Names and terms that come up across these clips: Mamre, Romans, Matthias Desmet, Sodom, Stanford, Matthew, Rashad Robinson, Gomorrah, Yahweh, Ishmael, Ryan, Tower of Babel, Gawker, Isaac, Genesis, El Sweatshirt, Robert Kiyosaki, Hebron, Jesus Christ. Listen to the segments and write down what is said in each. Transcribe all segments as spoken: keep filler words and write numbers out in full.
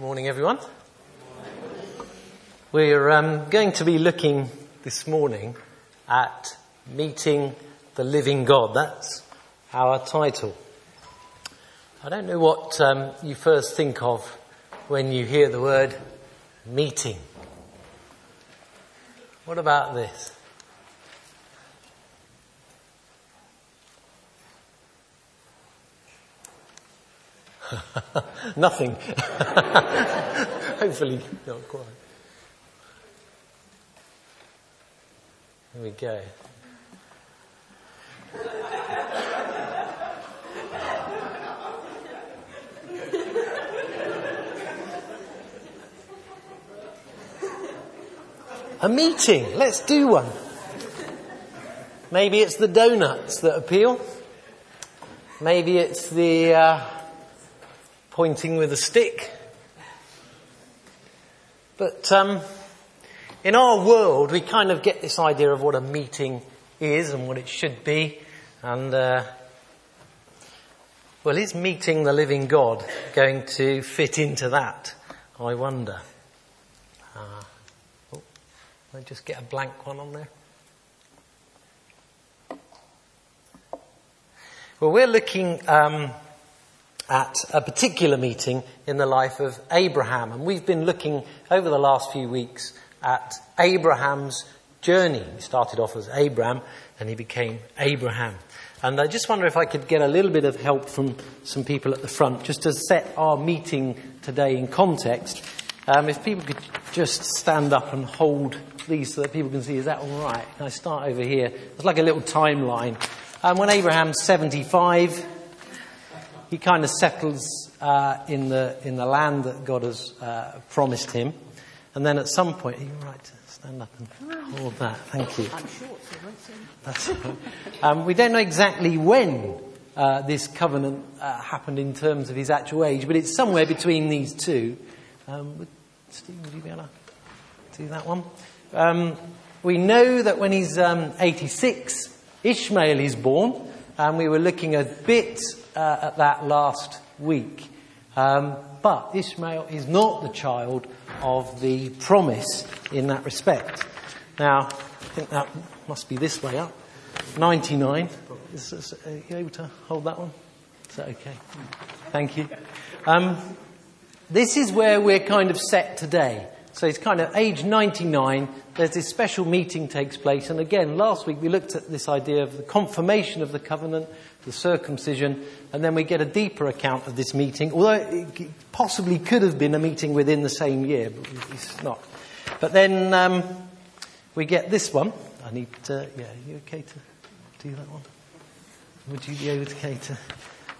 Good morning, everyone. We're um, going to be looking this morning at meeting the living God. That's our title. I don't know what um, you first think of when you hear the word meeting. What about this? Nothing. Hopefully not quite. Here we go. A meeting. Let's do one. Maybe it's the donuts that appeal. Maybe it's the... Uh, pointing with a stick. But um, in our world, we kind of get this idea of what a meeting is and what it should be. And, uh, well, is meeting the living God going to fit into that? I wonder. Uh, oh, I'll just get a blank one on there. Well, we're looking... Um, at a particular meeting in the life of Abraham. And we've been looking over the last few weeks at Abraham's journey. He started off as Abram and he became Abraham. And I just wonder if I could get a little bit of help from some people at the front just to set our meeting today in context. Um, if people could just stand up and hold these so that people can see, is that all right? And I start over here. It's like a little timeline. Um, when Abraham's seventy-five... he kind of settles uh, in the in the land that God has uh, promised him. And then at some point, are you all right to stand up and hold that? Thank you. I'm sure it's all right. Um, we don't know exactly when uh, this covenant uh, happened in terms of his actual age, but it's somewhere between these two. Um, would, Steve, would you be able to do that one? Um, we know that when he's um, eighty-six, Ishmael is born. And we were looking a bit uh, at that last week. Um, but Ishmael is not the child of the promise in that respect. Now, I think that must be this way up. ninety-nine. Is, is, are you able to hold that one? Is that okay? Thank you. Um, this is where we're kind of set today. So it's kind of age ninety-nine, there's this special meeting takes place. And again, last week we looked at this idea of the confirmation of the covenant, the circumcision, and then we get a deeper account of this meeting, although it possibly could have been a meeting within the same year, but it's not. But then um, we get this one. I need to, yeah, are you okay to do that one? Would you be able to, okay to?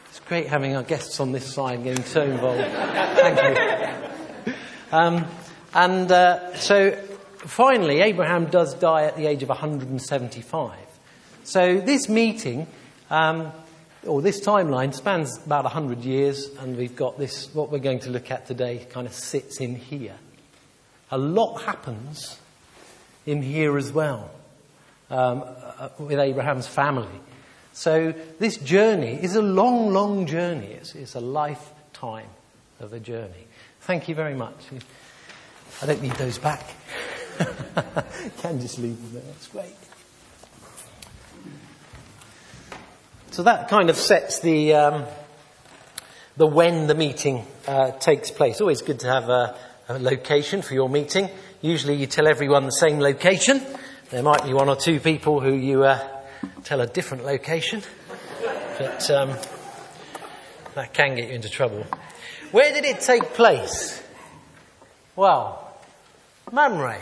It's great having our guests on this side getting so involved. Thank you. Um, And uh, so, finally, Abraham does die at the age of one hundred seventy-five. So this meeting, um, or this timeline, spans about one hundred years, and we've got this, what we're going to look at today, kind of sits in here. A lot happens in here as well, um, with Abraham's family. So this journey is a long, long journey. It's, it's a lifetime of a journey. Thank you very much. I don't need those back. Can just leave them there. That's great. So that kind of sets the um, the when the meeting uh, takes place. Always good to have a, a location for your meeting. Usually you tell everyone the same location. There might be one or two people who you uh, tell a different location. But um, that can get you into trouble. Where did it take place? Well, Mamre,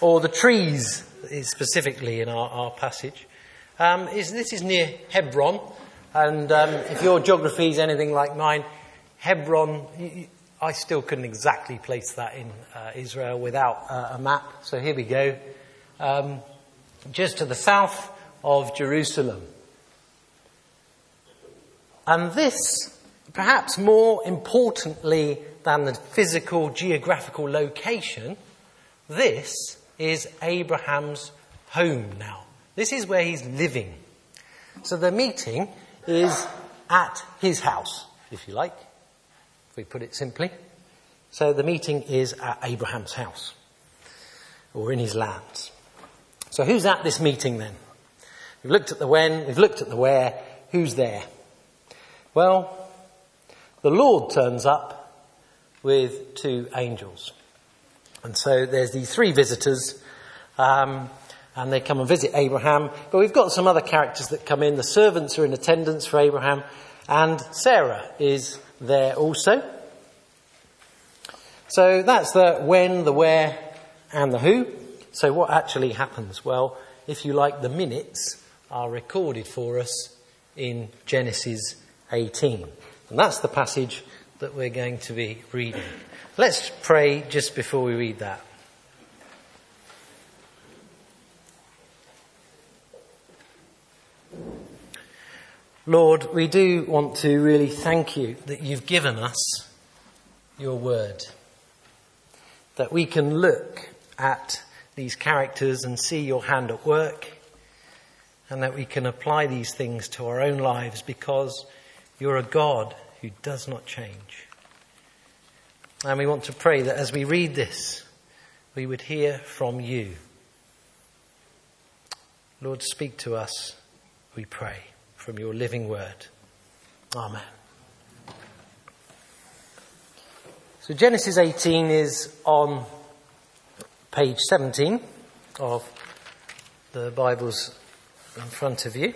or the trees specifically in our, our passage, um, is, this is near Hebron, and um, if your geography is anything like mine, Hebron, I still couldn't exactly place that in uh, Israel without uh, a map, so here we go, um, just to the south of Jerusalem. And this, perhaps more importantly than the physical, geographical location, this is Abraham's home now. This is where he's living. So the meeting is at his house, if you like, if we put it simply. So the meeting is at Abraham's house, or in his land. So who's at this meeting then? We've looked at the when, we've looked at the where, who's there? Well, the Lord turns up with two angels. And so there's these three visitors, um, and they come and visit Abraham. But we've got some other characters that come in. The servants are in attendance for Abraham, and Sarah is there also. So that's the when, the where, and the who. So what actually happens? Well, if you like, the minutes are recorded for us in Genesis eighteen. And that's the passage that we're going to be reading. Let's pray just before we read that. Lord, we do want to really thank you that you've given us your word, that we can look at these characters and see your hand at work, and that we can apply these things to our own lives, because you're a God who does not change. And we want to pray that as we read this, we would hear from you. Lord, speak to us, we pray, from your living word. Amen. So Genesis eighteen is on page seventeen of the Bibles in front of you.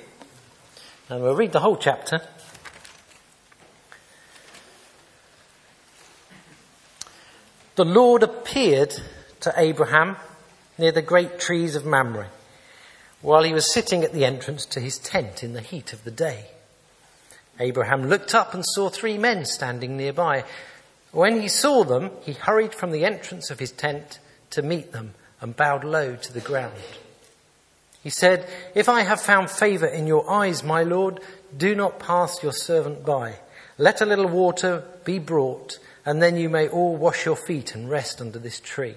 And we'll read the whole chapter. The Lord appeared to Abraham near the great trees of Mamre, while he was sitting at the entrance to his tent in the heat of the day. Abraham looked up and saw three men standing nearby. When he saw them, he hurried from the entrance of his tent to meet them and bowed low to the ground. He said, "If I have found favour in your eyes, my lord, do not pass your servant by. Let a little water be brought, and then you may all wash your feet and rest under this tree."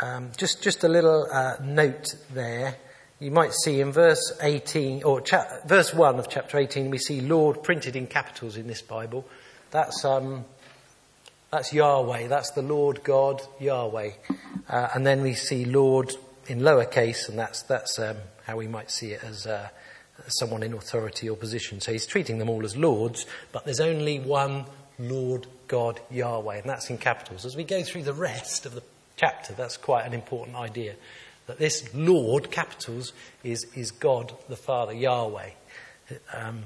Um, just, just a little uh, note there. You might see in verse eighteen, or chap- verse one of chapter eighteen, we see Lord printed in capitals in this Bible. That's um. That's Yahweh, that's the Lord God, Yahweh. Uh, and then we see Lord in lowercase, and that's that's um, how we might see it as uh, someone in authority or position. So he's treating them all as lords, but there's only one Lord God, Yahweh, and that's in capitals. As we go through the rest of the chapter, that's quite an important idea, that this Lord, capitals, is, is God the Father, Yahweh. Um,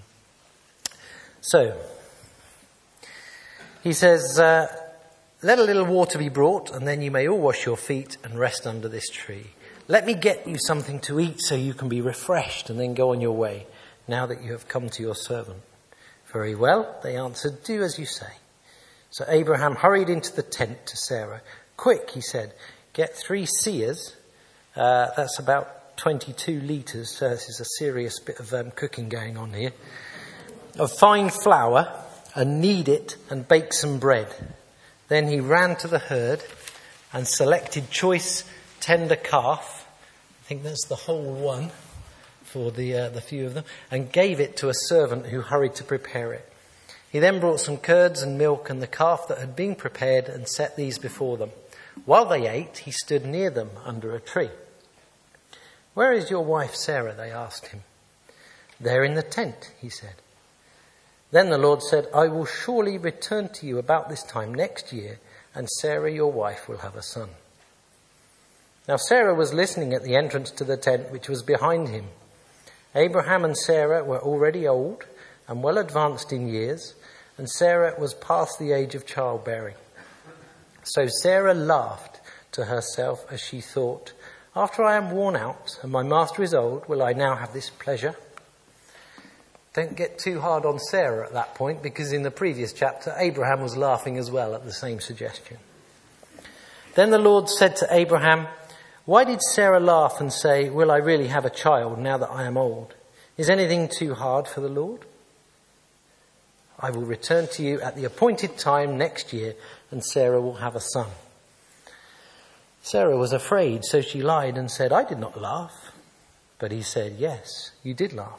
so... He says, uh, "Let a little water be brought, and then you may all wash your feet and rest under this tree. Let me get you something to eat so you can be refreshed, and then go on your way, now that you have come to your servant." "Very well," they answered, "do as you say." So Abraham hurried into the tent to Sarah. "Quick," he said, "get three seers." Uh, that's about twenty-two litres, so this is a serious bit of um, cooking going on here. "Of fine flour, and knead it and bake some bread." Then he ran to the herd and selected choice tender calf. I think that's the whole one for the uh, the few of them, and gave it to a servant who hurried to prepare it. He then brought some curds and milk and the calf that had been prepared, and set these before them. While they ate, he stood near them under a tree. "Where is your wife Sarah?" they asked him. "There in the tent," he said. Then the Lord said, "I will surely return to you about this time next year, and Sarah your wife will have a son." Now Sarah was listening at the entrance to the tent, which was behind him. Abraham and Sarah were already old and well advanced in years, and Sarah was past the age of childbearing. So Sarah laughed to herself as she thought, "After I am worn out and my master is old, will I now have this pleasure?" Don't get too hard on Sarah at that point, because in the previous chapter, Abraham was laughing as well at the same suggestion. Then the Lord said to Abraham, "Why did Sarah laugh and say, 'Will I really have a child now that I am old?' Is anything too hard for the Lord? I will return to you at the appointed time next year, and Sarah will have a son." Sarah was afraid, so she lied and said, "I did not laugh." But he said, "Yes, you did laugh."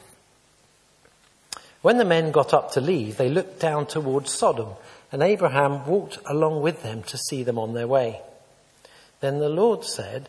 When the men got up to leave, they looked down towards Sodom, and Abraham walked along with them to see them on their way. Then the Lord said,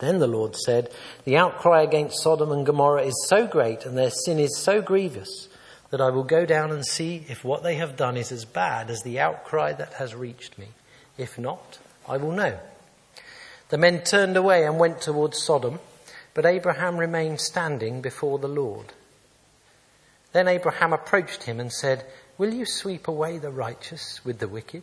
Then the Lord said, the outcry against Sodom and Gomorrah is so great and their sin is so grievous that I will go down and see if what they have done is as bad as the outcry that has reached me. If not, I will know. The men turned away and went towards Sodom. But Abraham remained standing before the Lord. Then Abraham approached him and said, will you sweep away the righteous with the wicked?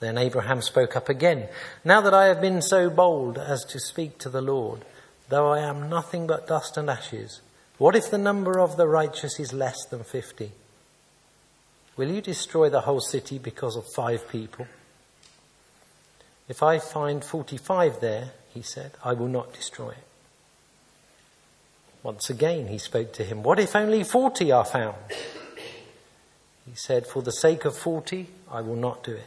Then Abraham spoke up again. Now that I have been so bold as to speak to the Lord, though I am nothing but dust and ashes, what if the number of the righteous is less than fifty? Will you destroy the whole city because of five people? If I find forty-five there, he said, I will not destroy it. Once again he spoke to him, what if only forty are found? He said, for the sake of forty, I will not do it.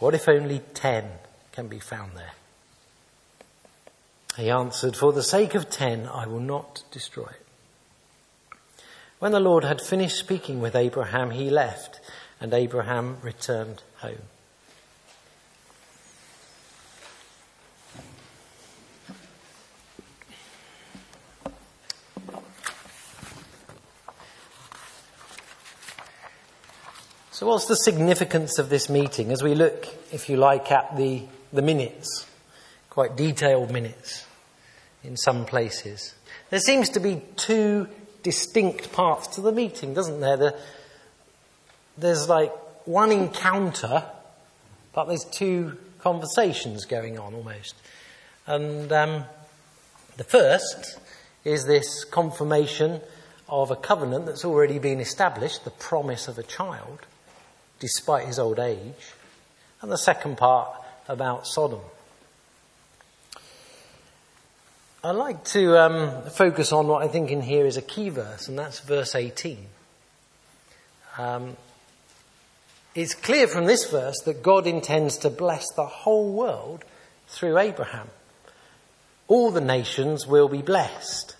What if only ten can be found there? He answered, for the sake of ten, I will not destroy it. When the Lord had finished speaking with Abraham, he left. And Abraham returned home. So what's the significance of this meeting as we look, if you like, at the, the minutes, quite detailed minutes in some places? There seems to be two distinct parts to the meeting, doesn't there? The There's like one encounter, but there's two conversations going on almost. And um, the first is this confirmation of a covenant that's already been established, the promise of a child, despite his old age. And the second part about Sodom. I'd like to um, focus on what I think in here is a key verse, and that's verse eighteen. Um... It's clear from this verse that God intends to bless the whole world through Abraham. All the nations will be blessed.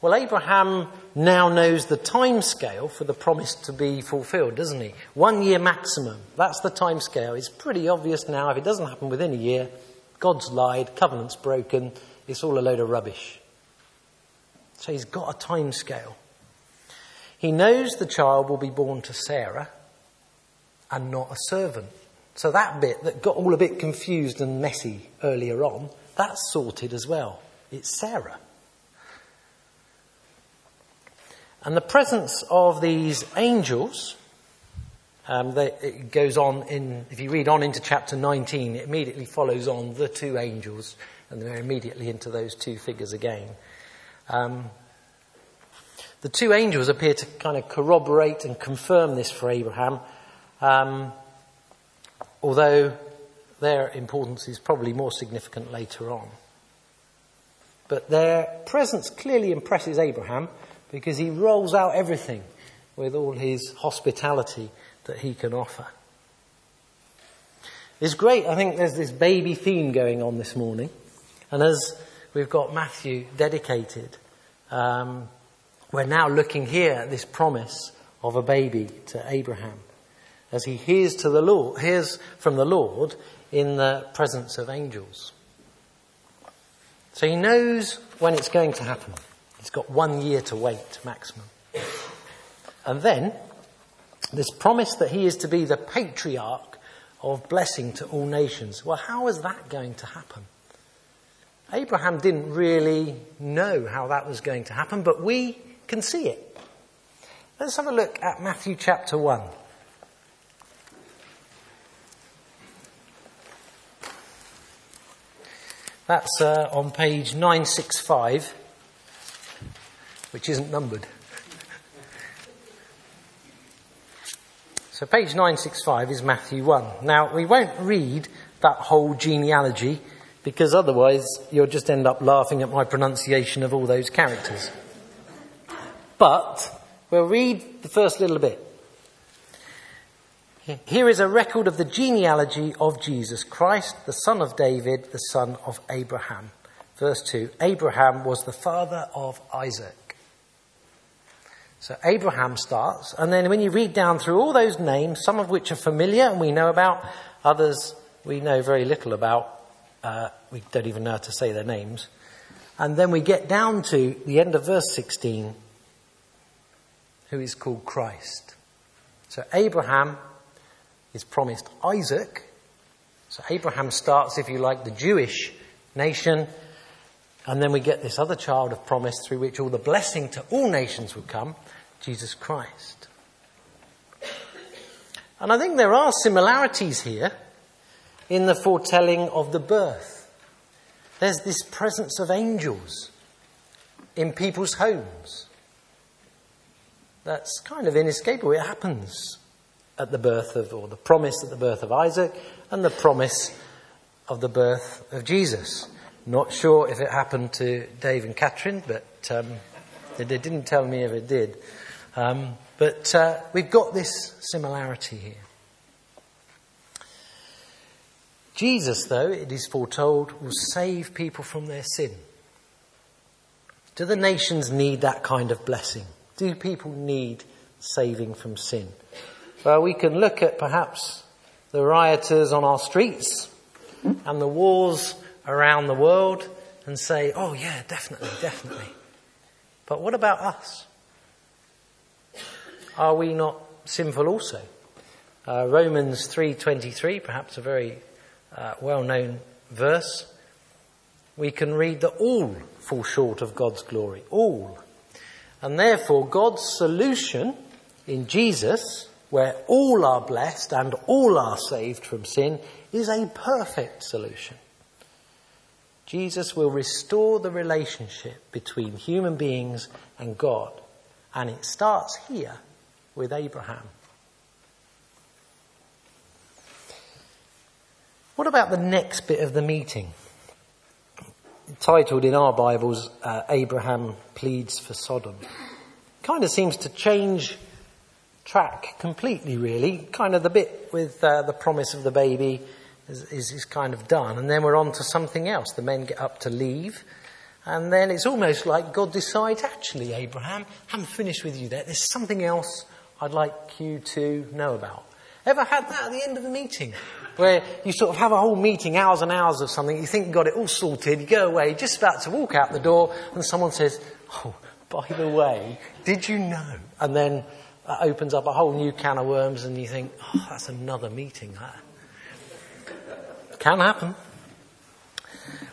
Well, Abraham now knows the time scale for the promise to be fulfilled, doesn't he? One year maximum. That's the time scale. It's pretty obvious now. If it doesn't happen within a year, God's lied, covenant's broken. It's all a load of rubbish. So he's got a time scale. He knows the child will be born to Sarah and not a servant. So that bit that got all a bit confused and messy earlier on, that's sorted as well. It's Sarah. And the presence of these angels, um, they, it goes on in, if you read on into chapter nineteen, it immediately follows on the two angels, and they're immediately into those two figures again. Um... The two angels appear to kind of corroborate and confirm this for Abraham, um, although their importance is probably more significant later on. But their presence clearly impresses Abraham because he rolls out everything with all his hospitality that he can offer. is great. I think there's this baby theme going on this morning. And as we've got Matthew dedicated, um, we're now looking here at this promise of a baby to Abraham, as he hears to the Lord, hears from the Lord in the presence of angels. So he knows when it's going to happen. He's got one year to wait, maximum. And then, this promise that he is to be the patriarch of blessing to all nations. Well, how is that going to happen? Abraham didn't really know how that was going to happen, but we can see it. Let's have a look at Matthew chapter one. That's uh, on page nine sixty-five, which isn't numbered. So page nine sixty-five is Matthew one. Now, we won't read that whole genealogy, because otherwise you'll just end up laughing at my pronunciation of all those characters. But we'll read the first little bit. Here is a record of the genealogy of Jesus Christ, the son of David, the son of Abraham. Verse two, Abraham was the father of Isaac. So Abraham starts, and then when you read down through all those names, some of which are familiar and we know about, others we know very little about, uh, we don't even know how to say their names. And then we get down to the end of verse sixteen, who is called Christ. So Abraham is promised Isaac. So Abraham starts, if you like, the Jewish nation. And then we get this other child of promise through which all the blessing to all nations will come, Jesus Christ. And I think there are similarities here in the foretelling of the birth. There's this presence of angels in people's homes. That's kind of inescapable. It happens at the birth of, or the promise at the birth of Isaac, and the promise of the birth of Jesus. Not sure if it happened to Dave and Catherine, but um, they, they didn't tell me if it did. Um, but uh, we've got this similarity here. Jesus, though, it is foretold, will save people from their sin. Do the nations need that kind of blessing? Do people need saving from sin? Well, we can look at perhaps the rioters on our streets and the wars around the world and say, oh yeah, definitely, definitely. But what about us? Are we not sinful also? Uh, Romans three twenty-three, perhaps a very uh, well-known verse. We can read that all fall short of God's glory, all. And therefore God's solution in Jesus, where all are blessed and all are saved from sin, is a perfect solution. Jesus will restore the relationship between human beings and God. And it starts here with Abraham. What about the next bit of the meeting? Titled in our Bibles, uh, Abraham Pleads for Sodom. Kind of seems to change track completely, really. Kind of the bit with uh, the promise of the baby is, is, is kind of done, and then we're on to something else. The men get up to leave, and then it's almost like God decides, actually, Abraham, I'm finished with you there. There's something else I'd like you to know about. Ever had that at the end of the meeting, where you sort of have a whole meeting, hours and hours of something, you think you got it all sorted, you go away, just about to walk out the door, and someone says, oh, by the way, did you know? And then that opens up a whole new can of worms, and you think, oh, that's another meeting. That can happen.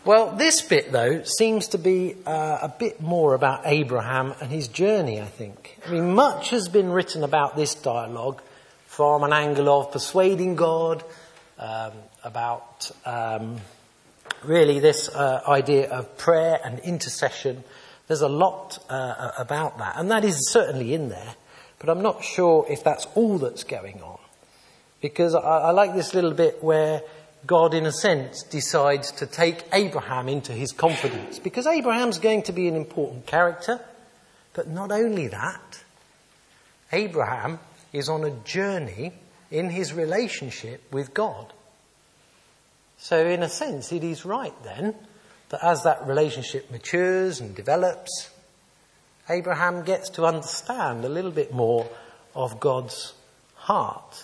Well, this bit, though, seems to be uh, a bit more about Abraham and his journey, I think. I mean, much has been written about this dialogue from an angle of persuading God, um, about um, really this uh, idea of prayer and intercession. There's a lot uh, about that, and that is certainly in there. But I'm not sure if that's all that's going on. Because I, I like this little bit where God, in a sense, decides to take Abraham into his confidence. Because Abraham's going to be an important character. But not only that, Abraham is on a journey in his relationship with God. So in a sense, it is right then that as that relationship matures and develops, Abraham gets to understand a little bit more of God's heart.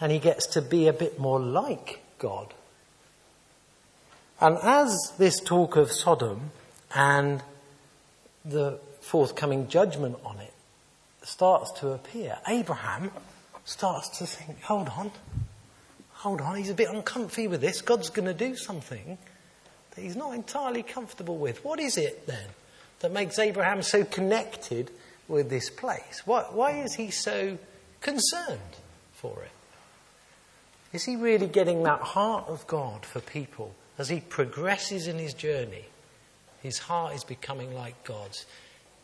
And he gets to be a bit more like God. And as this talk of Sodom and the forthcoming judgment on it starts to appear, Abraham starts to think, hold on, hold on, he's a bit uncomfy with this. God's going to do something that he's not entirely comfortable with. What is it then that makes Abraham so connected with this place? Why, why is he so concerned for it? Is he really getting that heart of God for people? As he progresses in his journey, his heart is becoming like God's.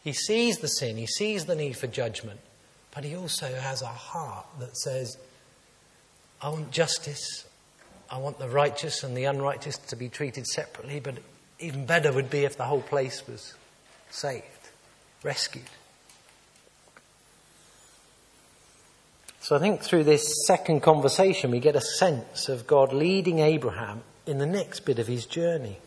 He sees the sin, he sees the need for judgment, but he also has a heart that says, I want justice, I want the righteous and the unrighteous to be treated separately, but even better would be if the whole place was saved, rescued. So I think through this second conversation, we get a sense of God leading Abraham in the next bit of his journey.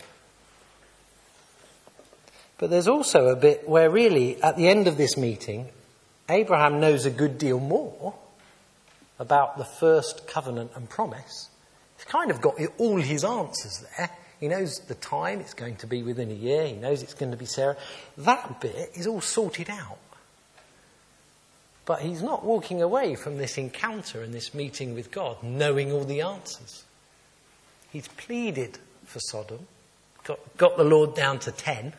But there's also a bit where really, at the end of this meeting, Abraham knows a good deal more about the first covenant and promise. He's kind of got all his answers there. He knows the time, it's going to be within a year. He knows it's going to be Sarah. That bit is all sorted out. But he's not walking away from this encounter and this meeting with God knowing all the answers. He's pleaded for Sodom, got, got the Lord down to ten,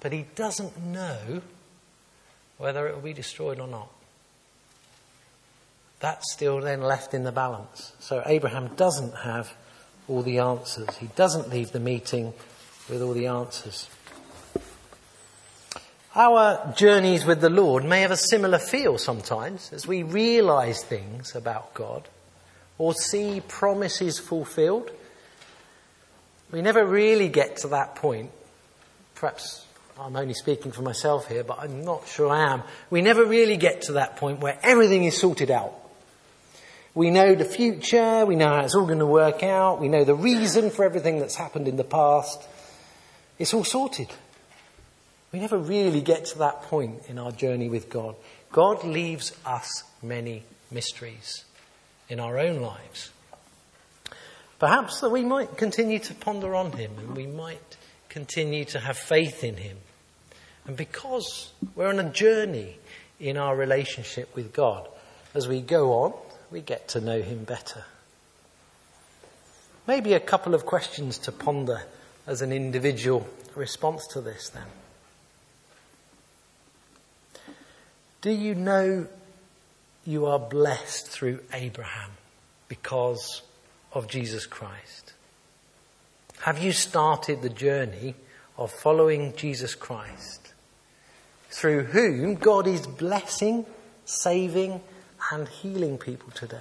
but he doesn't know whether it will be destroyed or not. That's still then left in the balance. So Abraham doesn't have all the answers. He doesn't leave the meeting with all the answers. Our journeys with the Lord may have a similar feel sometimes as we realise things about God or see promises fulfilled. We never really get to that point. Perhaps I'm only speaking for myself here, but I'm not sure I am. We never really get to that point where everything is sorted out. We know the future, we know how it's all going to work out, we know the reason for everything that's happened in the past. It's all sorted. We never really get to that point in our journey with God. God leaves us many mysteries in our own lives. Perhaps that we might continue to ponder on him and we might continue to have faith in him. And because we're on a journey in our relationship with God, as we go on, we get to know him better. Maybe a couple of questions to ponder as an individual response to this then. Do you know you are blessed through Abraham because of Jesus Christ? Have you started the journey of following Jesus Christ, through whom God is blessing, saving, and healing people today?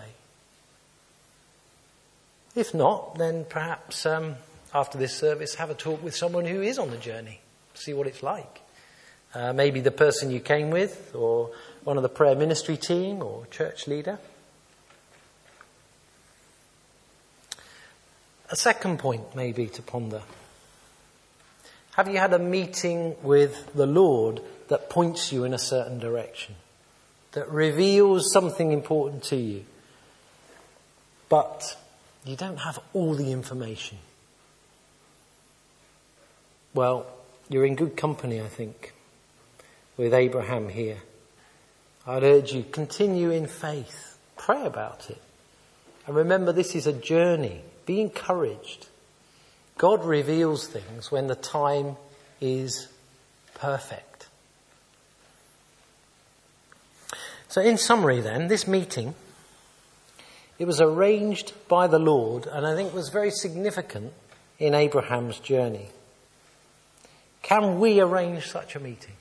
If not, then perhaps um, after this service, have a talk with someone who is on the journey. See what it's like. Uh, maybe the person you came with, or one of the prayer ministry team, or church leader. A second point maybe to ponder. Have you had a meeting with the Lord that points you in a certain direction, that reveals something important to you, but you don't have all the information? Well, you're in good company, I think, with Abraham here. I'd urge you, continue in faith. Pray about it. And remember, this is a journey. Be encouraged. God reveals things when the time is perfect. So in summary then, this meeting, it was arranged by the Lord, and I think was very significant in Abraham's journey. Can we arrange such a meeting?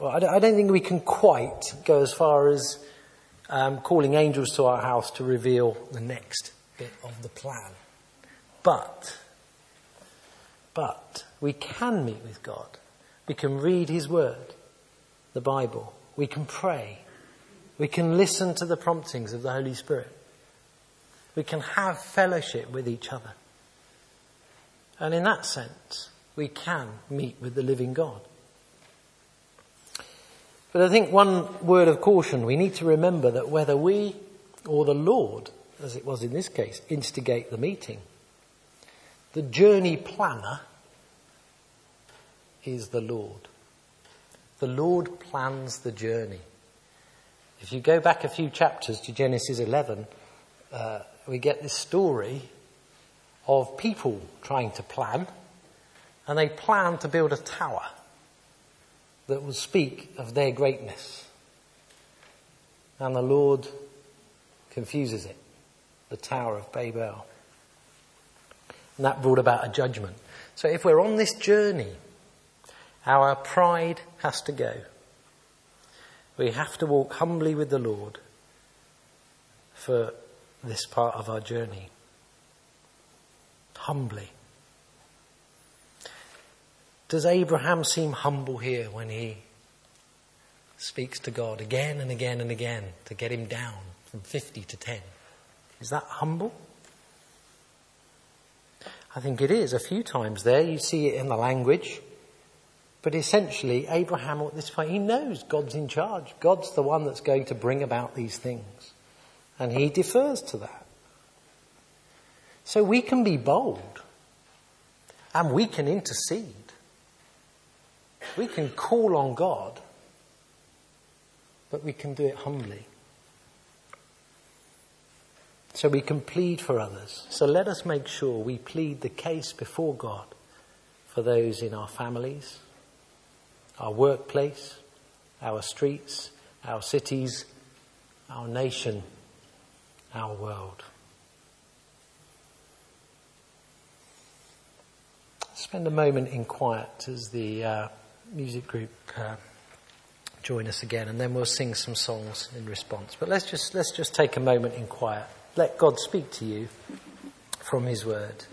Well, I don't think we can quite go as far as um, calling angels to our house to reveal the next bit of the plan. But, but we can meet with God. We can read his word, the Bible. We can pray. We can listen to the promptings of the Holy Spirit. We can have fellowship with each other. And in that sense, we can meet with the living God. But I think one word of caution, we need to remember that whether we or the Lord, as it was in this case, instigate the meeting, the journey planner is the Lord. The Lord plans the journey. If you go back a few chapters to Genesis eleven, uh, we get this story of people trying to plan, and they planned to build a tower that would speak of their greatness. And the Lord confuses it, the Tower of Babel. And that brought about a judgment. So if we're on this journey, our pride has to go. We have to walk humbly with the Lord for this part of our journey. Humbly. Does Abraham seem humble here when he speaks to God again and again and again to get him down from fifty to ten? Is that humble? I think it is. A few times there you see it in the language. But essentially, Abraham at this point, he knows God's in charge. God's the one that's going to bring about these things. And he defers to that. So we can be bold. And we can intercede. We can call on God. But we can do it humbly. So we can plead for others. So let us make sure we plead the case before God for those in our families, our workplace, our streets, our cities, our nation, our world. Spend a moment in quiet as the uh, music group uh, join us again, and then we'll sing some songs in response. But let's just let's just take a moment in quiet. Let God speak to you from his word.